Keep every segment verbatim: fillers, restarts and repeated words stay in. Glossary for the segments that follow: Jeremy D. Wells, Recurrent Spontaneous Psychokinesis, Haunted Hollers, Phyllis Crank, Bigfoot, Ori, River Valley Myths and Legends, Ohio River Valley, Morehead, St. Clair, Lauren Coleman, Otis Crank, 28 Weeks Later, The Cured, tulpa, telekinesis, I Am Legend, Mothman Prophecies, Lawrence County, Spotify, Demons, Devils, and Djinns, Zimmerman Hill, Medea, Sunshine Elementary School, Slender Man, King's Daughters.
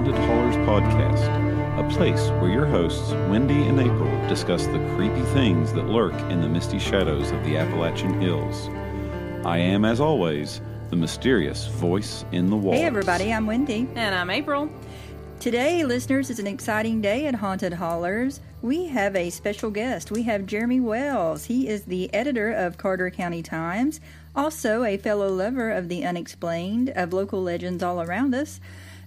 Haunted Hollers podcast, a place where your hosts, Wendy and April, discuss the creepy things that lurk in the misty shadows of the Appalachian Hills. I am, as always, the mysterious voice in the wall. Hey everybody, I'm Wendy. And I'm April. Today, listeners, is an exciting day at Haunted Hollers. We have a special guest. We have Jeremy Wells. He is the editor of Carter County Times, also a fellow lover of the unexplained, of local legends all around us.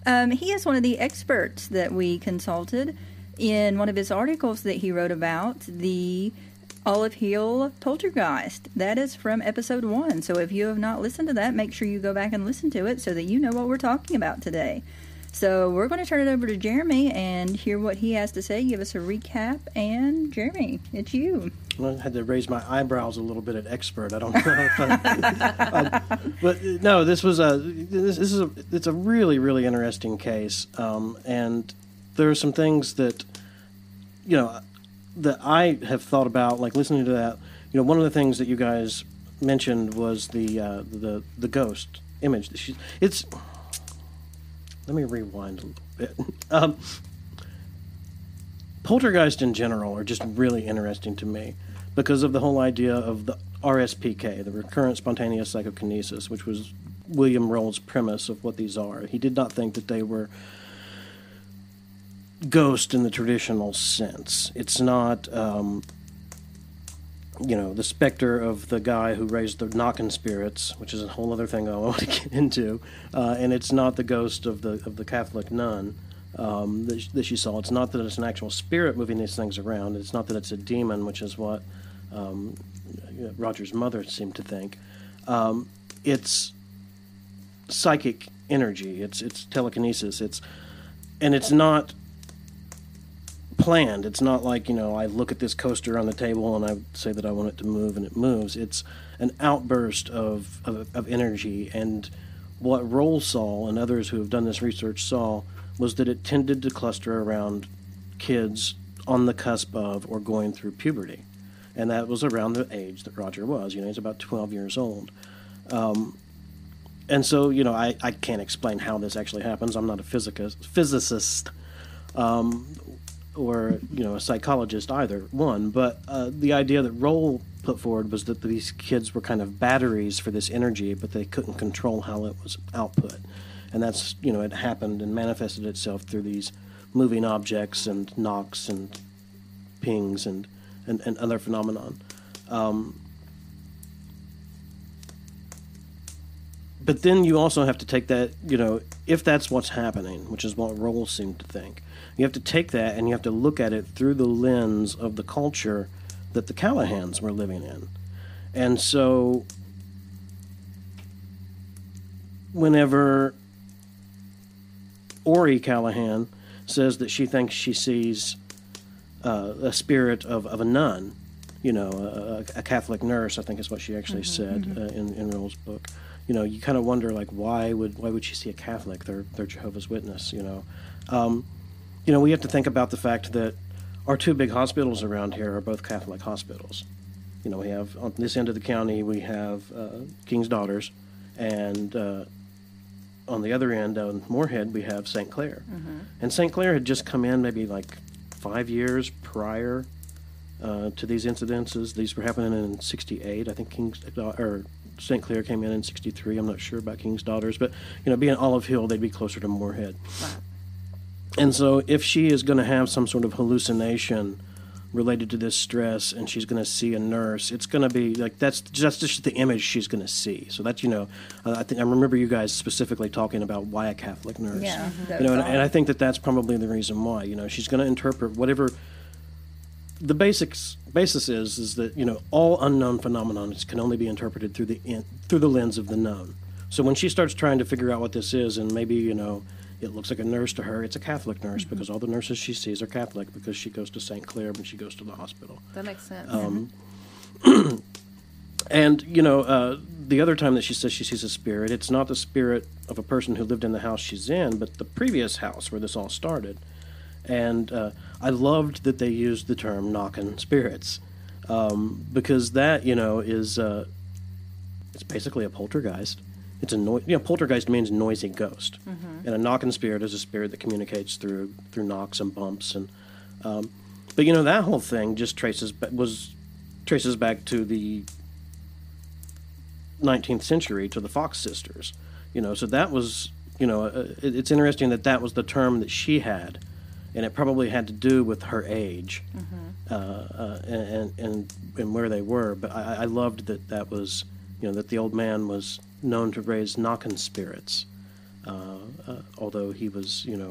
Um, he is one of the experts that we consulted in one of his articles that he wrote about the Olive Hill poltergeist. That is from episode one. So if you have not listened to that, make sure you go back and listen to it so that you know what we're talking about today. So we're going to turn it over to Jeremy and hear what he has to say. Give us a recap. And Jeremy, it's you. Well, I had to raise my eyebrows a little bit at expert. I don't know. If I, um, but no, this was a this, this is a it's a really really interesting case, um, and there are some things that you know that I have thought about, like listening to that. You know, one of the things that you guys mentioned was the uh, the the ghost image. She, it's let me rewind a little bit. Um, poltergeist in general are just really interesting to me because of the whole idea of the R S P K, the Recurrent Spontaneous Psychokinesis, which was William Roll's premise of what these are. He did not think that they were ghosts in the traditional sense. It's not, um, you know, the specter of the guy who raised the knockin' spirits, which is a whole other thing I want to get into, uh, and it's not the ghost of the of the Catholic nun. Um, that, that she saw. It's not that it's an actual spirit moving these things around. It's not that it's a demon, which is what um, Roger's mother seemed to think. Um, it's psychic energy. It's it's telekinesis. It's and it's not planned. It's not like, you know, I look at this coaster on the table and I say that I want it to move and it moves. It's an outburst of of, of energy. And what Roll saw and others who have done this research saw was that it tended to cluster around kids on the cusp of or going through puberty. And that was around the age that Roger was. You know, he's about twelve years old. Um, and so, you know, I, I can't explain how this actually happens. I'm not a physicist, physicist um, or, you know, a psychologist either, one. But uh, the idea that Roll put forward was that these kids were kind of batteries for this energy, but they couldn't control how it was output. And that's, you know, it happened and manifested itself through these moving objects and knocks and pings and, and, and other phenomenon. Um, but then you also have to take that, you know, if that's what's happening, which is what Roll seemed to think, you have to take that and you have to look at it through the lens of the culture that the Callahans were living in. And so whenever Ori Callahan says that she thinks she sees uh, a spirit of, of a nun, you know, a, a Catholic nurse, I think is what she actually mm-hmm, said mm-hmm. Uh, in, in Roll's book. You know, you kind of wonder, like, why would why would she see a Catholic? They're, they're Jehovah's Witness, you know. Um, you know, we have to think about the fact that our two big hospitals around here are both Catholic hospitals. You know, we have, on this end of the county, we have uh, King's Daughters, and Uh, on the other end, on Morehead, we have Saint Clair. Mm-hmm. And Saint Clair had just come in maybe like five years prior uh, to these incidences. These were happening in sixty-eight. I think King's or Saint Clair came in in sixty-three. I'm not sure about King's Daughters. But, you know, being Olive Hill, they'd be closer to Morehead. Wow. And so if she is going to have some sort of hallucination related to this stress and she's going to see a nurse, it's going to be like that's just, that's just the image she's going to see. So that's, you know, uh, I think I remember you guys specifically talking about why a Catholic nurse. Yeah, that you know, and, and I think that that's probably the reason why. You know, she's going to interpret whatever the basics basis is, is that, you know, all unknown phenomena can only be interpreted through the in, through the lens of the known. So when she starts trying to figure out what this is, and maybe, you know, it looks like a nurse to her, it's a Catholic nurse, mm-hmm. because all the nurses she sees are Catholic because she goes to Saint Clair when she goes to the hospital. That makes sense. Um, mm-hmm. And, you know, uh, the other time that she says she sees a spirit, it's not the spirit of a person who lived in the house she's in, but the previous house where this all started. And uh, I loved that they used the term knockin' spirits um, because that, you know, is uh, it's basically a poltergeist. it's a noise. You know, poltergeist means noisy ghost, mm-hmm. and a knocking spirit is a spirit that communicates through through knocks and bumps, and um, but you know that whole thing just traces was traces back to the nineteenth century to the Fox Sisters, you know. So that was, you know, uh, it, it's interesting that that was the term that she had, and it probably had to do with her age, mm-hmm. uh, uh, and and and where they were. But I, I loved that that was, you know, that the old man was known to raise knocking spirits, uh, uh, although he was, you know,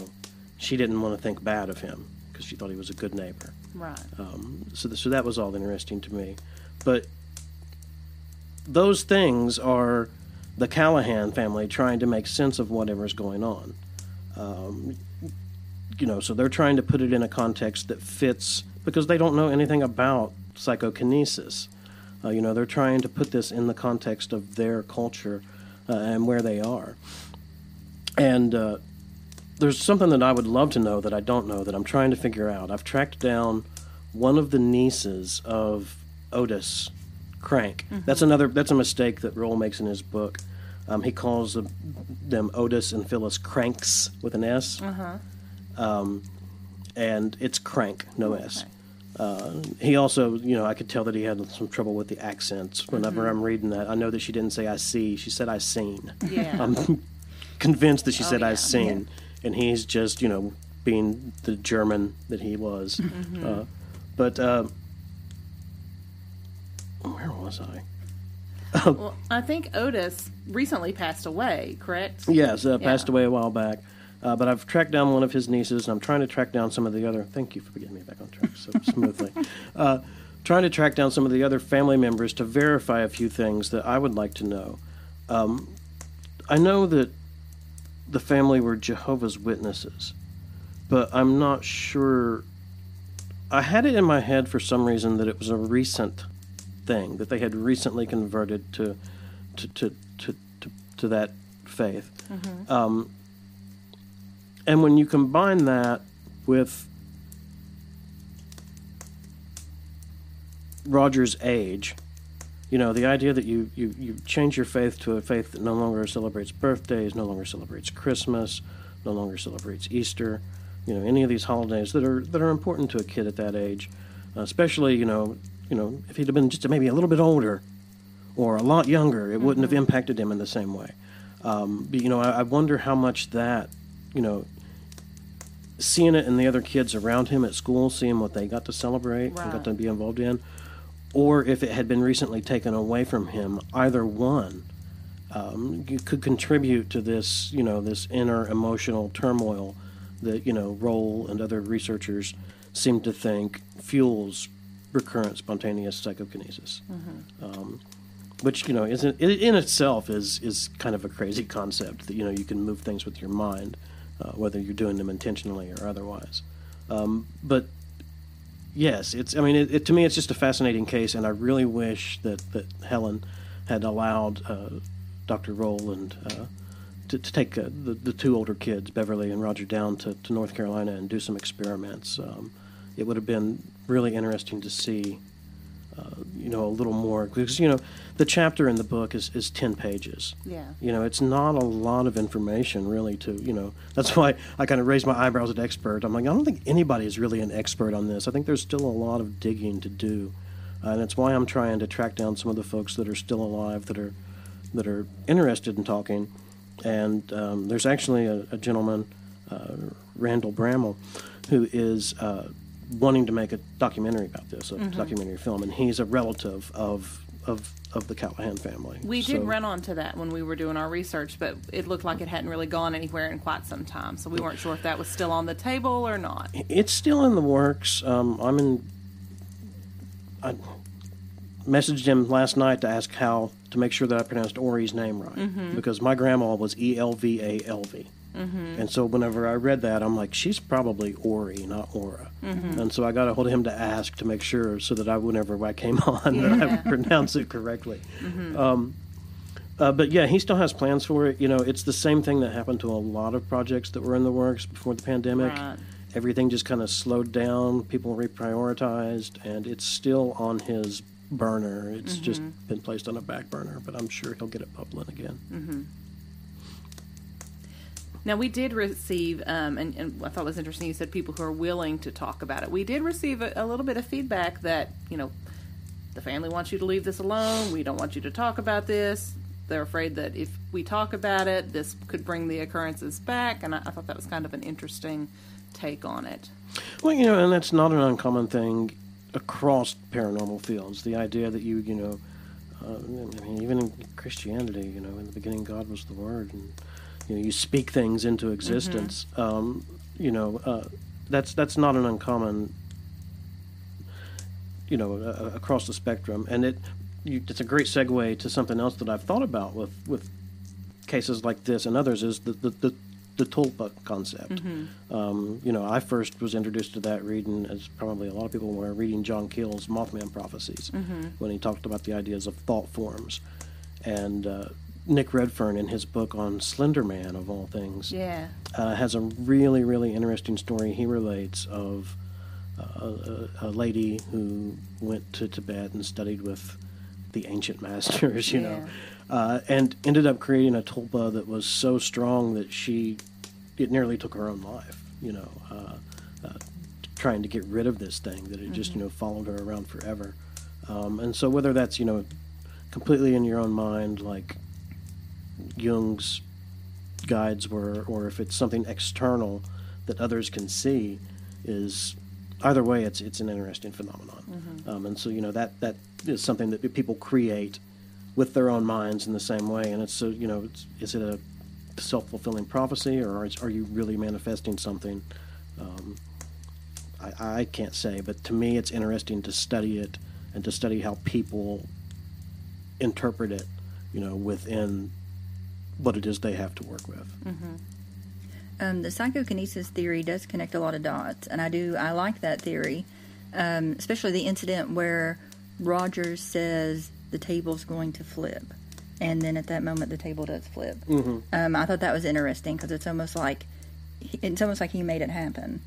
she didn't want to think bad of him because she thought he was a good neighbor. Right. Um, so the, so that was all interesting to me, but. Those things are the Callahan family trying to make sense of whatever's going on. Um, you know, so they're trying to put it in a context that fits because they don't know anything about psychokinesis. Uh, you know, they're trying to put this in the context of their culture uh, and where they are. And uh, there's something that I would love to know that I don't know that I'm trying to figure out. I've tracked down one of the nieces of Otis Crank. Mm-hmm. That's another. That's a mistake that Roll makes in his book. Um, he calls them, them Otis and Phyllis Cranks with an S, uh-huh. um, and it's Crank, no okay. S. Uh, he also, you know, I could tell that he had some trouble with the accents. Whenever mm-hmm. I'm reading that, I know that she didn't say "I see." She said "I seen." Yeah. I'm convinced that she oh, said yeah. "I seen," yeah. and he's just, you know, being the German that he was. Mm-hmm. Uh, but. Uh, Where was I? Um, well, I think Otis recently passed away, correct? Yes, uh, passed yeah. away a while back. Uh, but I've tracked down one of his nieces, and I'm trying to track down some of the other... Thank you for getting me back on track so smoothly. Uh, trying to track down some of the other family members to verify a few things that I would like to know. Um, I know that the family were Jehovah's Witnesses, but I'm not sure... I had it in my head for some reason that it was a recent... thing that they had recently converted to to to to, to, to that faith, mm-hmm. um, and when you combine that with Roger's age, you know, the idea that you, you, you change your faith to a faith that no longer celebrates birthdays, no longer celebrates Christmas, no longer celebrates Easter, you know, any of these holidays that are that are important to a kid at that age, uh, especially you know. You know, if he'd have been just maybe a little bit older or a lot younger, it mm-hmm. wouldn't have impacted him in the same way. Um, but, you know, I, I wonder how much that, you know, seeing it in the other kids around him at school, seeing what they got to celebrate right. and got to be involved in, or if it had been recently taken away from him, either one um, could contribute to this, you know, this inner emotional turmoil that, you know, Roll and other researchers seem to think fuels recurrent spontaneous psychokinesis, mm-hmm. um, which you know isn't it, in itself is is kind of a crazy concept that you know you can move things with your mind, uh, whether you're doing them intentionally or otherwise. Um, but yes, it's I mean it, it, to me it's just a fascinating case, and I really wish that that Helen had allowed uh, Doctor Roland uh, to, to take uh, the the two older kids, Beverly and Roger, down to, to North Carolina and do some experiments. Um, it would have been really interesting to see, uh, you know, a little more. Because, you know, the chapter in the book is, is ten pages. Yeah. You know, it's not a lot of information, really, to, you know. That's why I kind of raised my eyebrows at expert. I'm like, I don't think anybody is really an expert on this. I think there's still a lot of digging to do. Uh, and it's why I'm trying to track down some of the folks that are still alive, that are that are interested in talking. And um, there's actually a, a gentleman, uh, Randall Brammel, who is... Uh, wanting to make a documentary about this, a mm-hmm. documentary film, and he's a relative of of, of the Callahan family. We so. did run onto that when we were doing our research, but it looked like it hadn't really gone anywhere in quite some time, so we weren't sure if that was still on the table or not. It's still in the works. Um, I'm in... I messaged him last night to ask how, to make sure that I pronounced Ori's name right, mm-hmm. because my grandma was E L V A L V. Mm-hmm. And so whenever I read that, I'm like, she's probably Ori, not Aura. Mm-hmm. And so I got a hold of him to ask to make sure so that I, whenever I came on, yeah. that I would pronounce it correctly. Mm-hmm. Um, uh, but yeah, he still has plans for it. You know, it's the same thing that happened to a lot of projects that were in the works before the pandemic. Right. Everything just kind of slowed down. People reprioritized, and it's still on his burner. It's mm-hmm. just been placed on a back burner, but I'm sure he'll get it bubbling again. Mm-hmm. Now, we did receive, um, and, and I thought it was interesting, you said people who are willing to talk about it. We did receive a, a little bit of feedback that, you know, the family wants you to leave this alone. We don't want you to talk about this. They're afraid that if we talk about it, this could bring the occurrences back. And I, I thought that was kind of an interesting take on it. Well, you know, and that's not an uncommon thing across paranormal fields. The idea that you, you know, uh, I mean, even in Christianity, you know, in the beginning God was the Word, and you know, you speak things into existence. Mm-hmm. Um, you know, uh, that's that's not an uncommon, you know, uh, across the spectrum, and it you, it's a great segue to something else that I've thought about with with cases like this and others is the the, the the tulpa concept. Mm-hmm. Um, you know, I first was introduced to that reading, as probably a lot of people were, reading John Keel's Mothman Prophecies, mm-hmm. when he talked about the ideas of thought forms. And uh, Nick Redfern, in his book on Slender Man, of all things, yeah. uh, has a really, really interesting story he relates of uh, a, a lady who went to Tibet and studied with the ancient masters, you yeah. know. Uh, and ended up creating a tulpa that was so strong that she, it nearly took her own life, you know, uh, uh, trying to get rid of this thing that it mm-hmm. just, you know, followed her around forever. Um, and so whether that's, you know, completely in your own mind, like Jung's guides were, or if it's something external that others can see, is either way, it's it's an interesting phenomenon. Mm-hmm. Um, and so, you know, that that is something that people create with their own minds in the same way, and it's so you know, it's, is it a self-fulfilling prophecy, or is, are you really manifesting something? Um, I, I can't say, but to me, it's interesting to study it and to study how people interpret it, you know, within what it is they have to work with. Mm-hmm. Um, the psychokinesis theory does connect a lot of dots, and I do I like that theory, um, especially the incident where Roger says the table's going to flip, and then at that moment the table does flip. Mm-hmm. um, I thought that was interesting because it's almost like it's almost like he made it happen.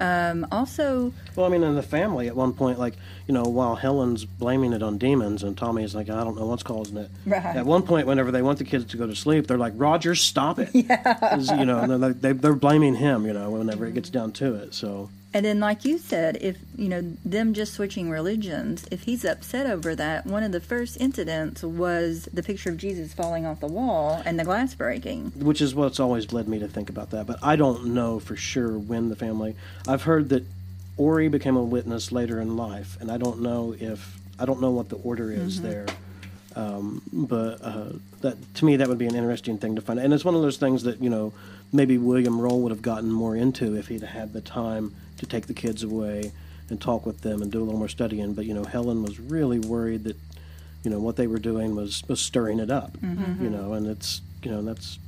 Um, also, well, I mean, in the family at one point, like, you know, while Helen's blaming it on demons and Tommy's like, I don't know what's causing it. Right. At one point, whenever they want the kids to go to sleep, they're like, Roger, stop it. Yeah. You know, and they're, they, they're blaming him, you know, whenever mm-hmm. it gets down to it. So. And then, like you said, if, you know, them just switching religions, if he's upset over that, one of the first incidents was the picture of Jesus falling off the wall and the glass breaking. Which is what's always led me to think about that, but I don't know for sure when the family... I've heard that Ori became a witness later in life, and I don't know if... I don't know what the order is mm-hmm. there, um, but uh, that to me, that would be an interesting thing to find out. And it's one of those things that, you know, maybe William Roll would have gotten more into if he'd had the time to take the kids away and talk with them and do a little more studying. But, you know, Helen was really worried that, you know, what they were doing was, was stirring it up, mm-hmm. you know, and it's, you know, that's,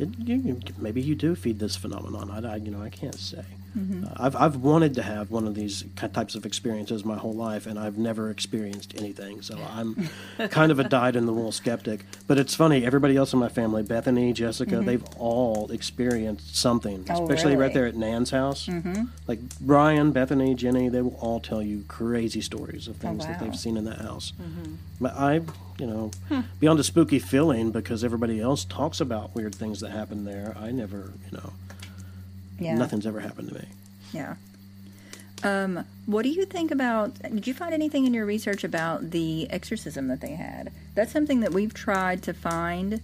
it, you, maybe you do feed this phenomenon. I, I you know, I can't say. Mm-hmm. Uh, I've, I've wanted to have one of these types of experiences my whole life, and I've never experienced anything, so I'm kind of a dyed-in-the-wool skeptic. But it's funny, everybody else in my family, Bethany, Jessica, mm-hmm. they've all experienced something, oh, especially really? Right there at Nan's house. Mm-hmm. Like Brian, Bethany, Jenny, they will all tell you crazy stories of things oh, wow. that they've seen in that house. Mm-hmm. But I, you know, hmm. beyond a spooky feeling, because everybody else talks about weird things that happen there, I never, you know... Yeah. Nothing's ever happened to me. Yeah. Um, what do you think about... Did you find anything in your research about the exorcism that they had? That's something that we've tried to find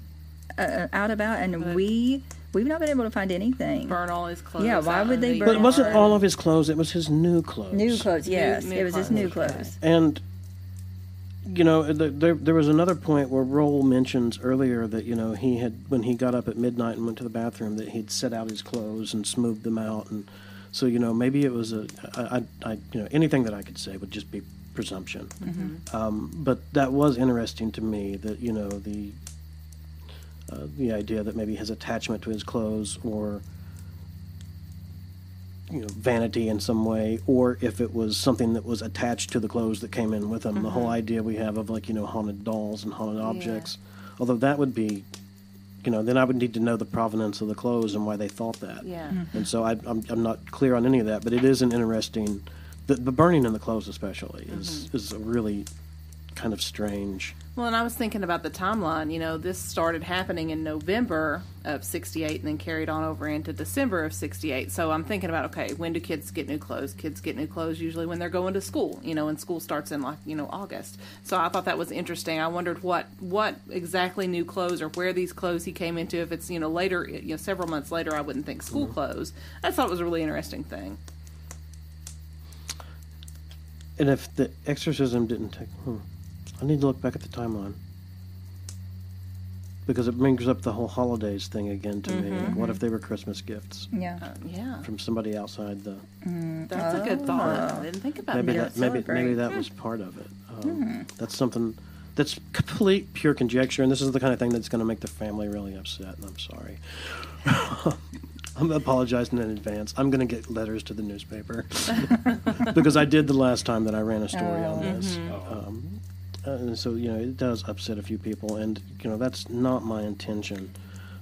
uh, out about, and but we, we've not been able to find anything. Burn all his clothes. Yeah, why would they burn... But it wasn't all of his clothes. It was his new clothes. New clothes, yes. New, new it was clothes. His new clothes. And, you know, the, there, there was another point where Roll mentions earlier that, you know, he had, when he got up at midnight and went to the bathroom, that he'd set out his clothes and smoothed them out. And so, you know, maybe it was a, I, I, you know, anything that I could say would just be presumption. Mm-hmm. Um, but that was interesting to me that, you know, the, uh, the idea that maybe his attachment to his clothes or, you know, vanity in some way, or if it was something that was attached to the clothes that came in with them. Mm-hmm. The whole idea we have of, like, you know, haunted dolls and haunted objects. Yeah. Although that would be, you know, then I would need to know the provenance of the clothes and why they thought that. Yeah. Mm-hmm. And so I, I'm, I'm not clear on any of that, but it is an interesting... The, the burning in the clothes especially is, mm-hmm. is a really kind of strange. Well, and I was thinking about the timeline. You know, this started happening in November of sixty-eight and then carried on over into December of sixty-eight. So I'm thinking about, okay, when do kids get new clothes? Kids get new clothes usually when they're going to school, you know, and school starts in, like, you know, August. So I thought that was interesting. I wondered what, what exactly new clothes or where these clothes he came into. If it's, you know, later, you know, several months later, I wouldn't think school mm-hmm. clothes. I thought it was a really interesting thing. And if the exorcism didn't take... Hmm. I need to look back at the timeline, because it brings up the whole holidays thing again to mm-hmm. me. Like, what if they were Christmas gifts? Yeah, uh, yeah, from somebody outside the. Mm. That's oh. a good thought. I didn't think about maybe that. Maybe maybe that was part of it. Um, mm-hmm. That's something that's complete pure conjecture, and this is the kind of thing that's going to make the family really upset. And I'm sorry. I'm apologizing in advance. I'm going to get letters to the newspaper because I did the last time that I ran a story oh. on this. Mm-hmm. Um, Uh, so, you know, it does upset a few people, and, you know, that's not my intention.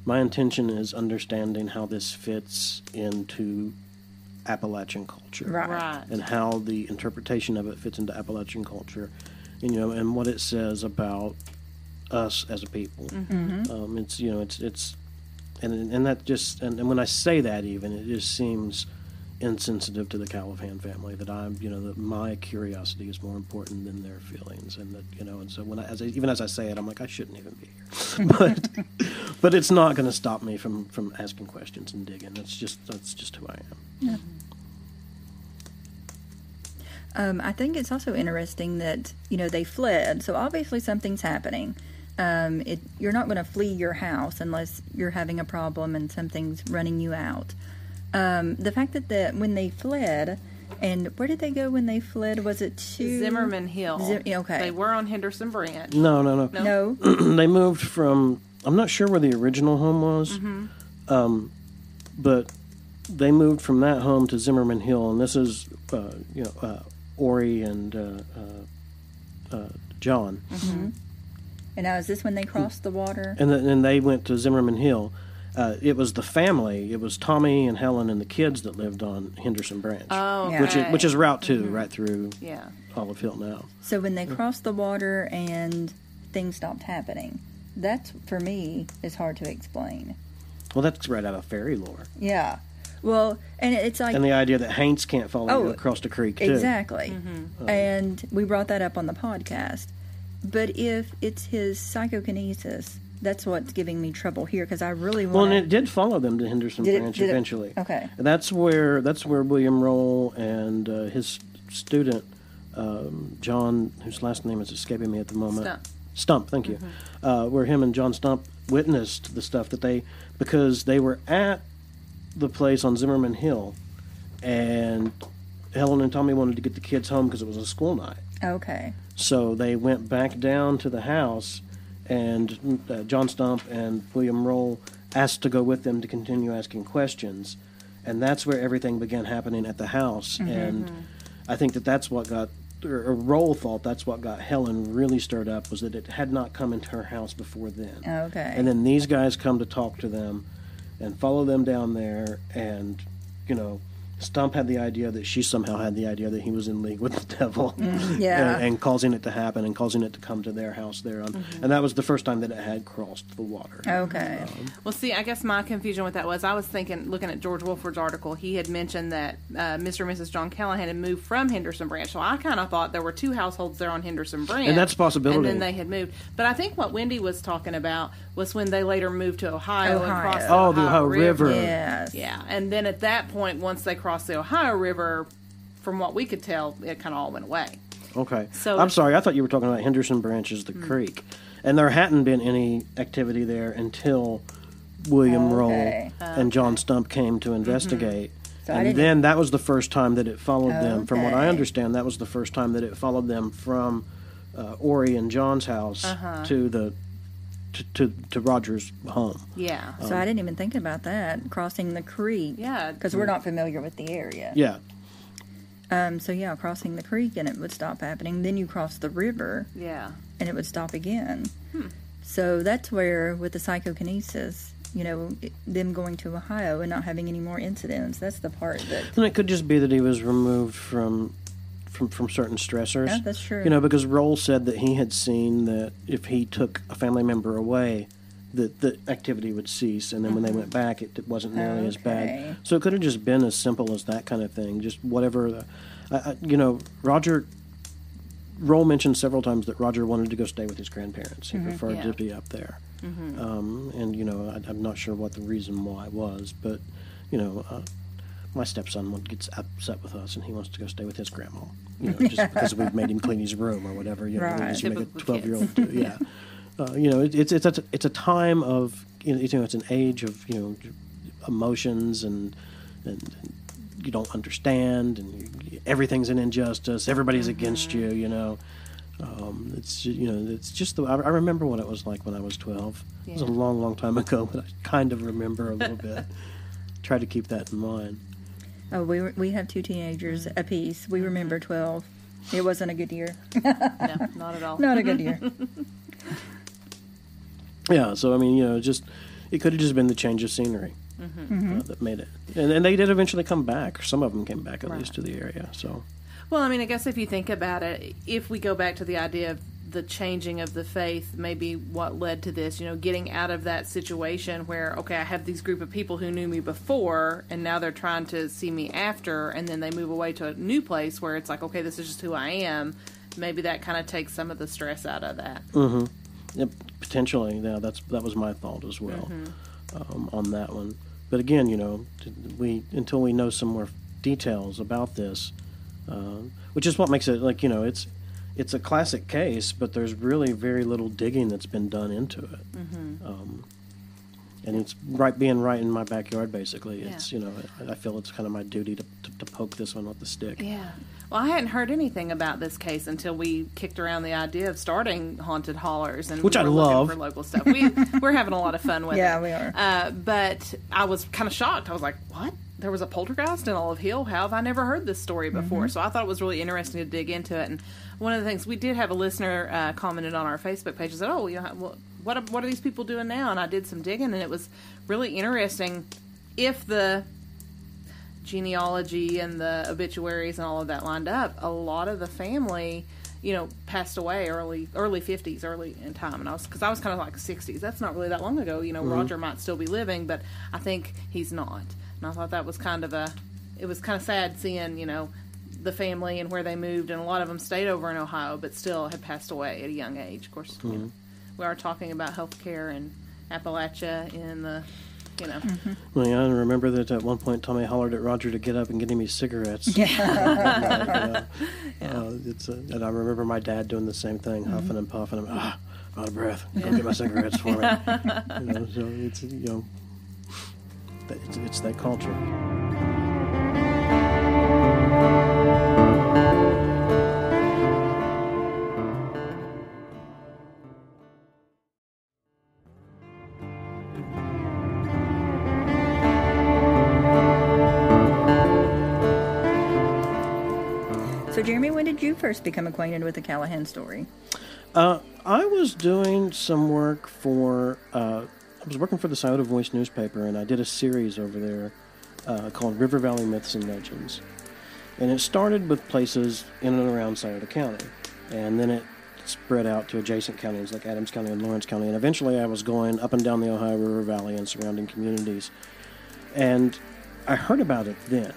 My intention is understanding how this fits into Appalachian culture. Right. right. And how the interpretation of it fits into Appalachian culture, and, you know, and what it says about us as a people. Mm-hmm. Um, it's, you know, it's, it's, and and that just, and, and when I say that even, it just seems insensitive to the Calivan family, that I'm, you know, that my curiosity is more important than their feelings, and that, you know, and so when I, as I even as I say it, I'm like, I shouldn't even be here, but but it's not going to stop me from from asking questions and digging. That's just that's just who I am. Yeah. Um, I think it's also interesting that, you know, they fled, so obviously something's happening. Um, it you're not going to flee your house unless you're having a problem and something's running you out. Um, the fact that the, when they fled, and where did they go when they fled? Was it to... Zimmerman Hill. Zim, okay. They were on Henderson Branch. No, no, no. No? no. They moved from... I'm not sure where the original home was, mm-hmm. um, but they moved from that home to Zimmerman Hill, and this is, uh, you know, uh, Ori and uh, uh, John. Mm-hmm. And now is this when they crossed the water? And then and they went to Zimmerman Hill. Uh, it was the family. It was Tommy and Helen and the kids that lived on Henderson Branch, oh, okay. which is, which is Route Two, mm-hmm. right through yeah. Olive Hill now. So when they yeah. crossed the water and things stopped happening, that for me is hard to explain. Well, that's right out of fairy lore. Yeah, well, and it's like and the idea that Haints can't follow oh, you across the creek too. Exactly, mm-hmm. um, and we brought that up on the podcast. But if it's his psychokinesis. That's what's giving me trouble here, because I really want. Well, and it did follow them to Henderson did Branch it, eventually. It, okay, and that's where that's where William Roll and uh, his student um, John, whose last name is escaping me at the moment, Stump. Stump thank you. Mm-hmm. Uh, where him and John Stump witnessed the stuff that they because they were at the place on Zimmerman Hill, and Helen and Tommy wanted to get the kids home because it was a school night. Okay. So they went back down to the house. And uh, John Stump and William Roll asked to go with them to continue asking questions. And that's where everything began happening at the house. Mm-hmm. And I think that that's what got, or, or Roll thought that's what got Helen really stirred up, was that it had not come into her house before then. Okay. And then these guys come to talk to them and follow them down there. And, you know, Stump had the idea that she somehow had the idea that he was in league with the devil, mm, yeah. and, and causing it to happen and causing it to come to their house there. On, mm-hmm. And that was the first time that it had crossed the water. Okay. Um, well, see, I guess my confusion with that was I was thinking, looking at George Wolford's article, he had mentioned that uh, Mister and Missus John Callahan had moved from Henderson Branch, so I kind of thought there were two households there on Henderson Branch. And that's a possibility. And then they had moved. But I think what Wendy was talking about was when they later moved to Ohio, Ohio. and crossed the oh, Ohio, the Ohio River. River. Yes. Yeah. And then at that point, once they crossed across the Ohio River, from what we could tell, it kind of all went away. Okay. So I'm sorry, I thought you were talking about Henderson Branch as the mm-hmm. creek. And there hadn't been any activity there until William okay. Roll okay. and John Stump came to investigate. Mm-hmm. So and then that was the first time that it followed okay. them. From what I understand, that was the first time that it followed them from uh, Ori and John's house uh-huh. to the To, to to Roger's home. Yeah. So um, I didn't even think about that, crossing the creek. Yeah. Because we're not familiar with the area. Yeah. Um. So, yeah, crossing the creek, and it would stop happening. Then you cross the river. Yeah. And it would stop again. Hmm. So that's where, with the psychokinesis, you know, it, them going to Ohio and not having any more incidents, that's the part that... And it could just be that he was removed from... from, from certain stressors. Yeah, that's true. You know, because Roll said that he had seen that if he took a family member away, that the activity would cease, and then mm-hmm. when they went back, it, it wasn't nearly okay. as bad. So it could have just been as simple as that kind of thing, just whatever. The, uh, you know, Roger Roll mentioned several times that Roger wanted to go stay with his grandparents. He mm-hmm. preferred yeah. to be up there. Mm-hmm. Um, and, you know, I, I'm not sure what the reason why was, but, you know, uh, my stepson gets upset with us, and he wants to go stay with his grandma, you know, just because we've made him clean his room or whatever. You know, right. just make a twelve-year-old do, yeah. Uh, you know, it, it's it's a, it's a time of, you know, it's an age of, you know, emotions, and and, and you don't understand, and you, everything's an injustice, everybody's mm-hmm. against you, you know. Um, it's, you know, it's just the, I, I remember what it was like when I was twelve. Yeah. It was a long, long time ago, but I kind of remember a little bit. Try to keep that in mind. Oh, we were, we have two teenagers apiece. We remember twelve. It wasn't a good year. No, not at all. Not a good year. Yeah, so I mean, you know, just it could have just been the change of scenery mm-hmm. uh, that made it, and, and they did eventually come back. Or some of them came back at right. least to the area. So, well, I mean, I guess if you think about it, if we go back to the idea of the changing of the faith, maybe what led to this, you know, getting out of that situation where, okay, I have these group of people who knew me before, and now they're trying to see me after, and then they move away to a new place where it's like, okay, this is just who I am. Maybe that kind of takes some of the stress out of that. Mm-hmm. Yeah, potentially, yeah, that's that was my thought as well mm-hmm. um, on that one. But again, you know, we until we know some more details about this, um, which is what makes it like, you know, it's it's a classic case, but there's really very little digging that's been done into it. Mm-hmm. Um, and it's right being right in my backyard, basically. Yeah. It's, you know, I, I feel it's kind of my duty to, to, to poke this one with the stick. Yeah. Well, I hadn't heard anything about this case until we kicked around the idea of starting Haunted Hollers, and which we I love for local stuff. We we're having a lot of fun with yeah, it. Yeah, we are. Uh, but I was kind of shocked. I was like, "What? There was a poltergeist in Olive Hill? How have I never heard this story before?" Mm-hmm. So I thought it was really interesting to dig into it. And one of the things we did have a listener uh, commented on our Facebook page and said, "Oh, you know, well, what what are these people doing now?" And I did some digging, and it was really interesting. If the genealogy and the obituaries and all of that lined up, a lot of the family, you know, passed away early early fifties, early in time. And I was, because I was kind of like sixties, that's not really that long ago, you know. Mm-hmm. Roger might still be living, but I think he's not, and I thought that was kind of a it was kind of sad seeing, you know, the family and where they moved, and a lot of them stayed over in Ohio but still had passed away at a young age, of course. Mm-hmm. You know, we are talking about healthcare in Appalachia in the You know. Mm-hmm. Well, yeah, I remember that at one point Tommy hollered at Roger to get up and get him his cigarettes. Yeah. uh, yeah. Uh, it's a, and I remember my dad doing the same thing, mm-hmm. huffing and puffing. I'm ah, out of breath. Go get my cigarettes for me. You know, so it's you know, it's, it's that culture. So, Jeremy, when did you first become acquainted with the Callahan story? Uh, I was doing some work for, uh, I was working for the Scioto Voice newspaper, and I did a series over there uh, called River Valley Myths and Legends. And it started with places in and around Scioto County, and then it spread out to adjacent counties like Adams County and Lawrence County, and eventually I was going up and down the Ohio River Valley and surrounding communities. And I heard about it then,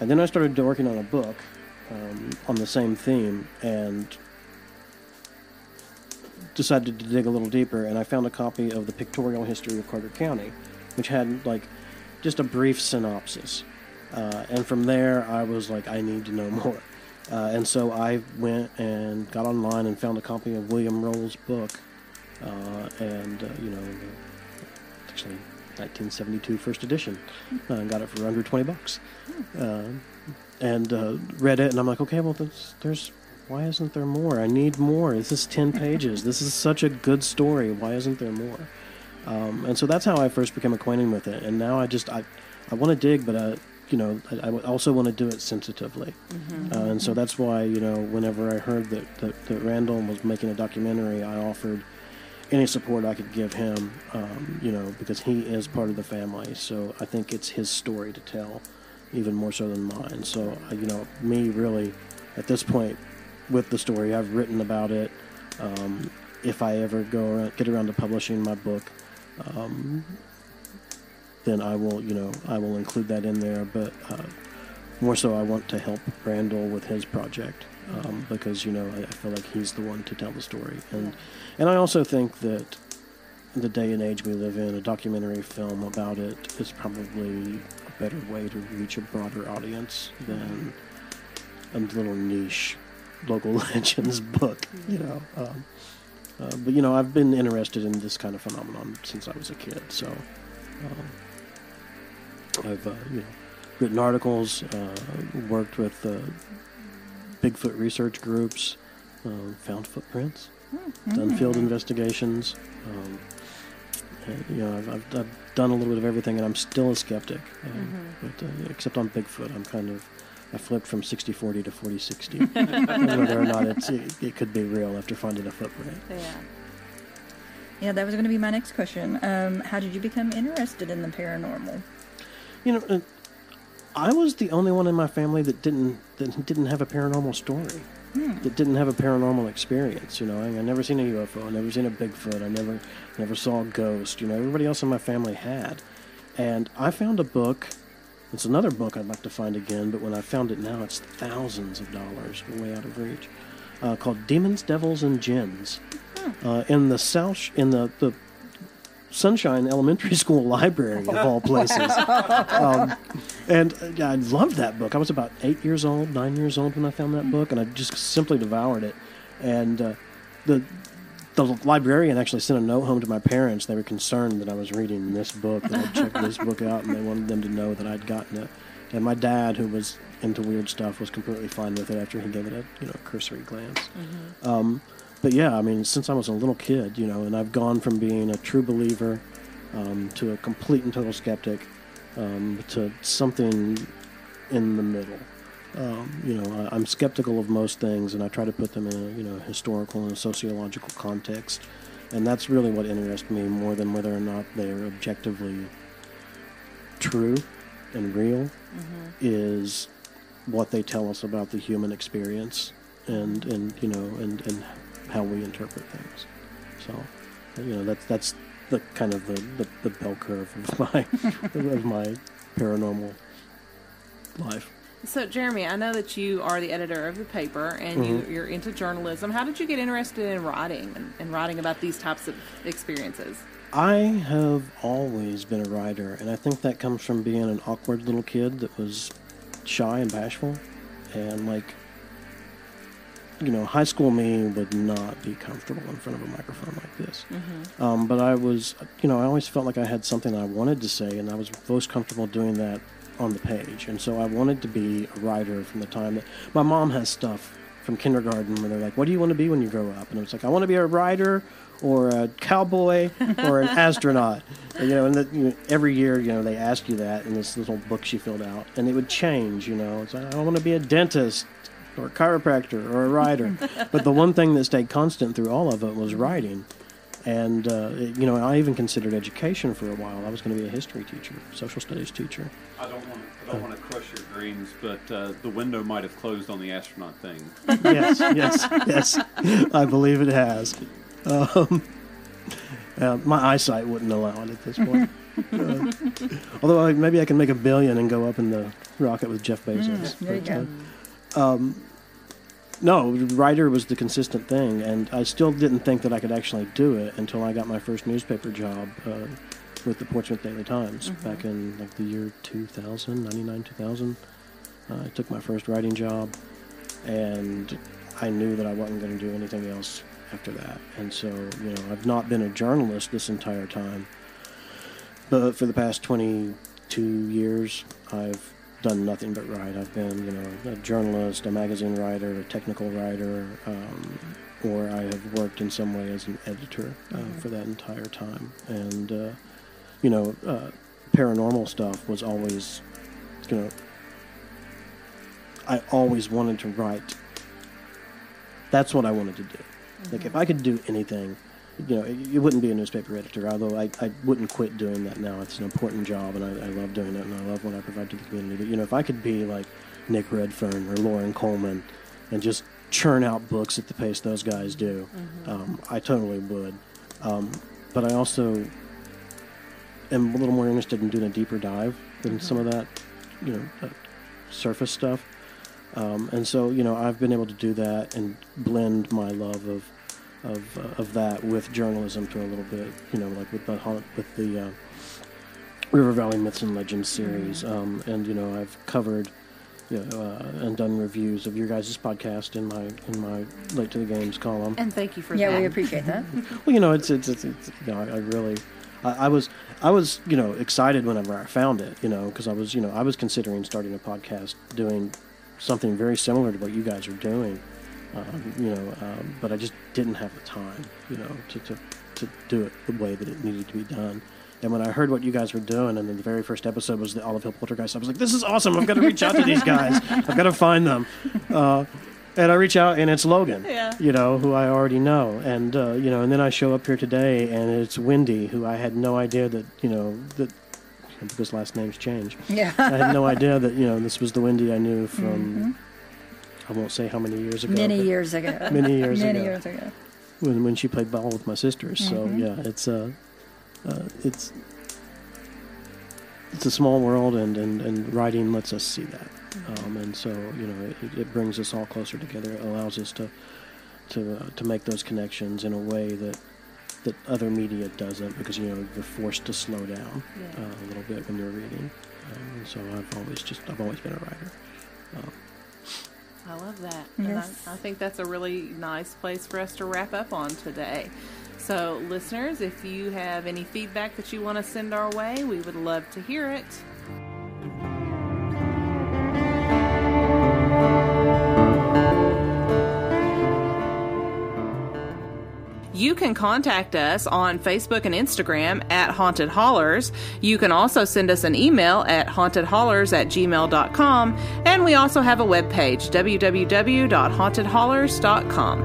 and then I started working on a book Um, on the same theme, and decided to dig a little deeper, and I found a copy of the Pictorial History of Carter County, which had like just a brief synopsis, uh, and from there I was like, I need to know more, uh, and so I went and got online and found a copy of William Roll's book, uh, and uh, you know, actually nineteen seventy-two first edition, uh, and got it for under twenty bucks. Uh, And uh, read it, and I'm like, okay, well, there's, there's, why isn't there more? I need more. This is ten pages. This is such a good story. Why isn't there more? Um, and so that's how I first became acquainted with it. And now I just, I, I want to dig, but I, you know, I, I also want to do it sensitively. Mm-hmm. Uh, and so that's why, you know, whenever I heard that, that that Randall was making a documentary, I offered any support I could give him, um, you know, because he is part of the family. So I think it's his story to tell, even more so than mine. So, you know, me really at this point with the story. I've written about it. Um, if I ever go around, get around to publishing my book, um, then I will, you know, I will include that in there. But uh, more so, I want to help Randall with his project um, because, you know, I, I feel like he's the one to tell the story. And and I also think that the day and age we live in, a documentary film about it is probably a better way to reach a broader audience than a little niche local legends book, you know. Um, uh, but, you know, I've been interested in this kind of phenomenon since I was a kid, so um, I've, uh, you know, written articles, uh, worked with uh, Bigfoot research groups, uh, found footprints, mm-hmm. done field investigations. Um, and, you know, I've, I've, I've done a little bit of everything, and I'm still a skeptic, uh, mm-hmm. but uh, except on Bigfoot, I'm kind of... I flipped from sixty forty to forty sixty. Whether or not it's, it, it could be real after finding a footprint. Yeah. Yeah, that was going to be my next question. Um, how did you become interested in the paranormal? You know, uh, I was the only one in my family that didn't that didn't have a paranormal story, hmm. that didn't have a paranormal experience. You know, I, I never seen a U F O. I never seen a Bigfoot. I never never saw a ghost. You know, everybody else in my family had, and I found a book. It's another book I'd like to find again, but when I found it now, it's thousands of dollars, way out of reach, uh, called Demons, Devils, and Djinns. Uh, in the South, in the, the Sunshine Elementary School library, of all places. Um, and I loved that book. I was about eight years old, nine years old when I found that book, and I just simply devoured it. And uh, the... The librarian actually sent a note home to my parents. They were concerned that I was reading this book, that I'd checked this book out, and they wanted them to know that I'd gotten it. And my dad, who was into weird stuff, was completely fine with it after he gave it a you know cursory glance. Mm-hmm. Um, but yeah, I mean, since I was a little kid, you know, and I've gone from being a true believer um, to a complete and total skeptic um, to something in the middle. Um, you know, I, I'm skeptical of most things, and I try to put them in a, you know, historical and sociological context, and that's really what interests me more than whether or not they're objectively true and real, mm-hmm. is what they tell us about the human experience and, and you know, and, and how we interpret things. So, you know, that's that's the kind of the, the, the bell curve of my, of my paranormal life. So, Jeremy, I know that you are the editor of the paper, and mm-hmm. you, you're into journalism. How did you get interested in writing and, and writing about these types of experiences? I have always been a writer, and I think that comes from being an awkward little kid that was shy and bashful. And, like, you know, high school me would not be comfortable in front of a microphone like this. Mm-hmm. Um, but I was, you know, I always felt like I had something I wanted to say, and I was most comfortable doing that on the page, and so I wanted to be a writer from the time that my mom has stuff from kindergarten where they're like, "What do you want to be when you grow up?" And I was like, "I want to be a writer, or a cowboy, or an astronaut." And, you know, and the, you know, every year, you know, they ask you that in this little book she filled out, and it would change. You know, it's like, "I want to be a dentist, or a chiropractor, or a writer." But the one thing that stayed constant through all of it was writing. And, uh, you know, I even considered education for a while. I was going to be a history teacher, social studies teacher. I don't want to, I don't uh, want to crush your dreams, but uh, the window might have closed on the astronaut thing. Yes, yes, yes. I believe it has. Um, uh, my eyesight wouldn't allow it at this point. Uh, although I, maybe I can make a billion and go up in the rocket with Jeff Bezos. Mm, there but, you go. Uh, um, No, writer was the consistent thing, and I still didn't think that I could actually do it until I got my first newspaper job uh, with the Portsmouth Daily Times mm-hmm. back in like the year two thousand, ninety-nine, two thousand. Uh, I took my first writing job, and I knew that I wasn't going to do anything else after that. And so, you know, I've not been a journalist this entire time, but for the past twenty-two years, I've done nothing but write. I've been, you know, a journalist, a magazine writer, a technical writer, um, or I have worked in some way as an editor uh, mm-hmm. for that entire time. And, uh, you know, uh, paranormal stuff was always, you know, I always wanted to write. That's what I wanted to do. Mm-hmm. Like, if I could do anything, you know, it, it wouldn't be a newspaper editor, although I, I wouldn't quit doing that now. It's an important job, and I, I love doing it, and I love what I provide to the community. But, you know, if I could be like Nick Redfern or Lauren Coleman and just churn out books at the pace those guys do, mm-hmm. um, I totally would. Um, but I also am a little more interested in doing a deeper dive than mm-hmm. some of that, you know, uh, surface stuff. Um, and so, you know, I've been able to do that and blend my love of of, uh, of that with journalism to a little bit, you know, like with the with the uh, River Valley Myths and Legends series. Mm-hmm. um, and you know, I've covered you know, uh, and done reviews of your guys' podcast in my in my Late to the Games column. And thank you for yeah, that. Yeah, we appreciate that. Well, you know, it's it's it's, it's you know, I, I really. I was, I was, you know, excited whenever I found it, you know, because I was, you know, I was considering starting a podcast, doing something very similar to what you guys are doing, um, you know, um, but I just didn't have the time, you know, to, to to do it the way that it needed to be done. And when I heard what you guys were doing, and then the very first episode was the Olive Hill Poltergeist, I was like, this is awesome! I've got to reach out to these guys. I've got to find them. Uh, And I reach out, and it's Logan, yeah. you know, who I already know. And, uh, you know, and then I show up here today, and it's Wendy, who I had no idea that, you know, that because last names change. Yeah. I had no idea that, you know, this was the Wendy I knew from, mm-hmm. I won't say how many years ago. Many years ago. Many years many ago. Many years ago. When, when she played ball with my sisters. Mm-hmm. So, yeah, it's, uh, uh, it's, it's a small world, and, and, and writing lets us see that. Um, and so, you know, it, it brings us all closer together. It allows us to to uh, to make those connections in a way that that other media doesn't, because, you know, you're forced to slow down yeah. uh, a little bit when you're reading. Um, and so I've always just, I've always been a writer. Um, I love that. Yes. And I, I think that's a really nice place for us to wrap up on today. So, listeners, if you have any feedback that you want to send our way, we would love to hear it. You can contact us on Facebook and Instagram at Haunted Hollers. You can also send us an email at haunted hollers at gmail dot com. And we also have a webpage, w w w dot haunted hollers dot com.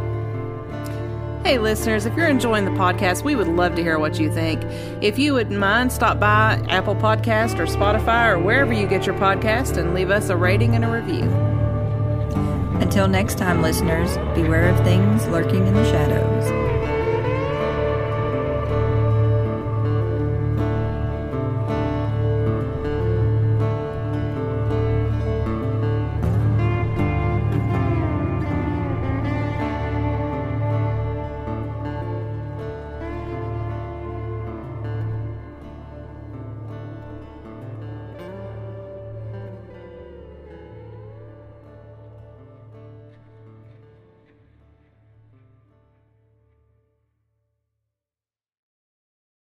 Hey, listeners, if you're enjoying the podcast, we would love to hear what you think. If you wouldn't mind, stop by Apple Podcast or Spotify or wherever you get your podcast and leave us a rating and a review. Until next time, listeners, beware of things lurking in the shadows.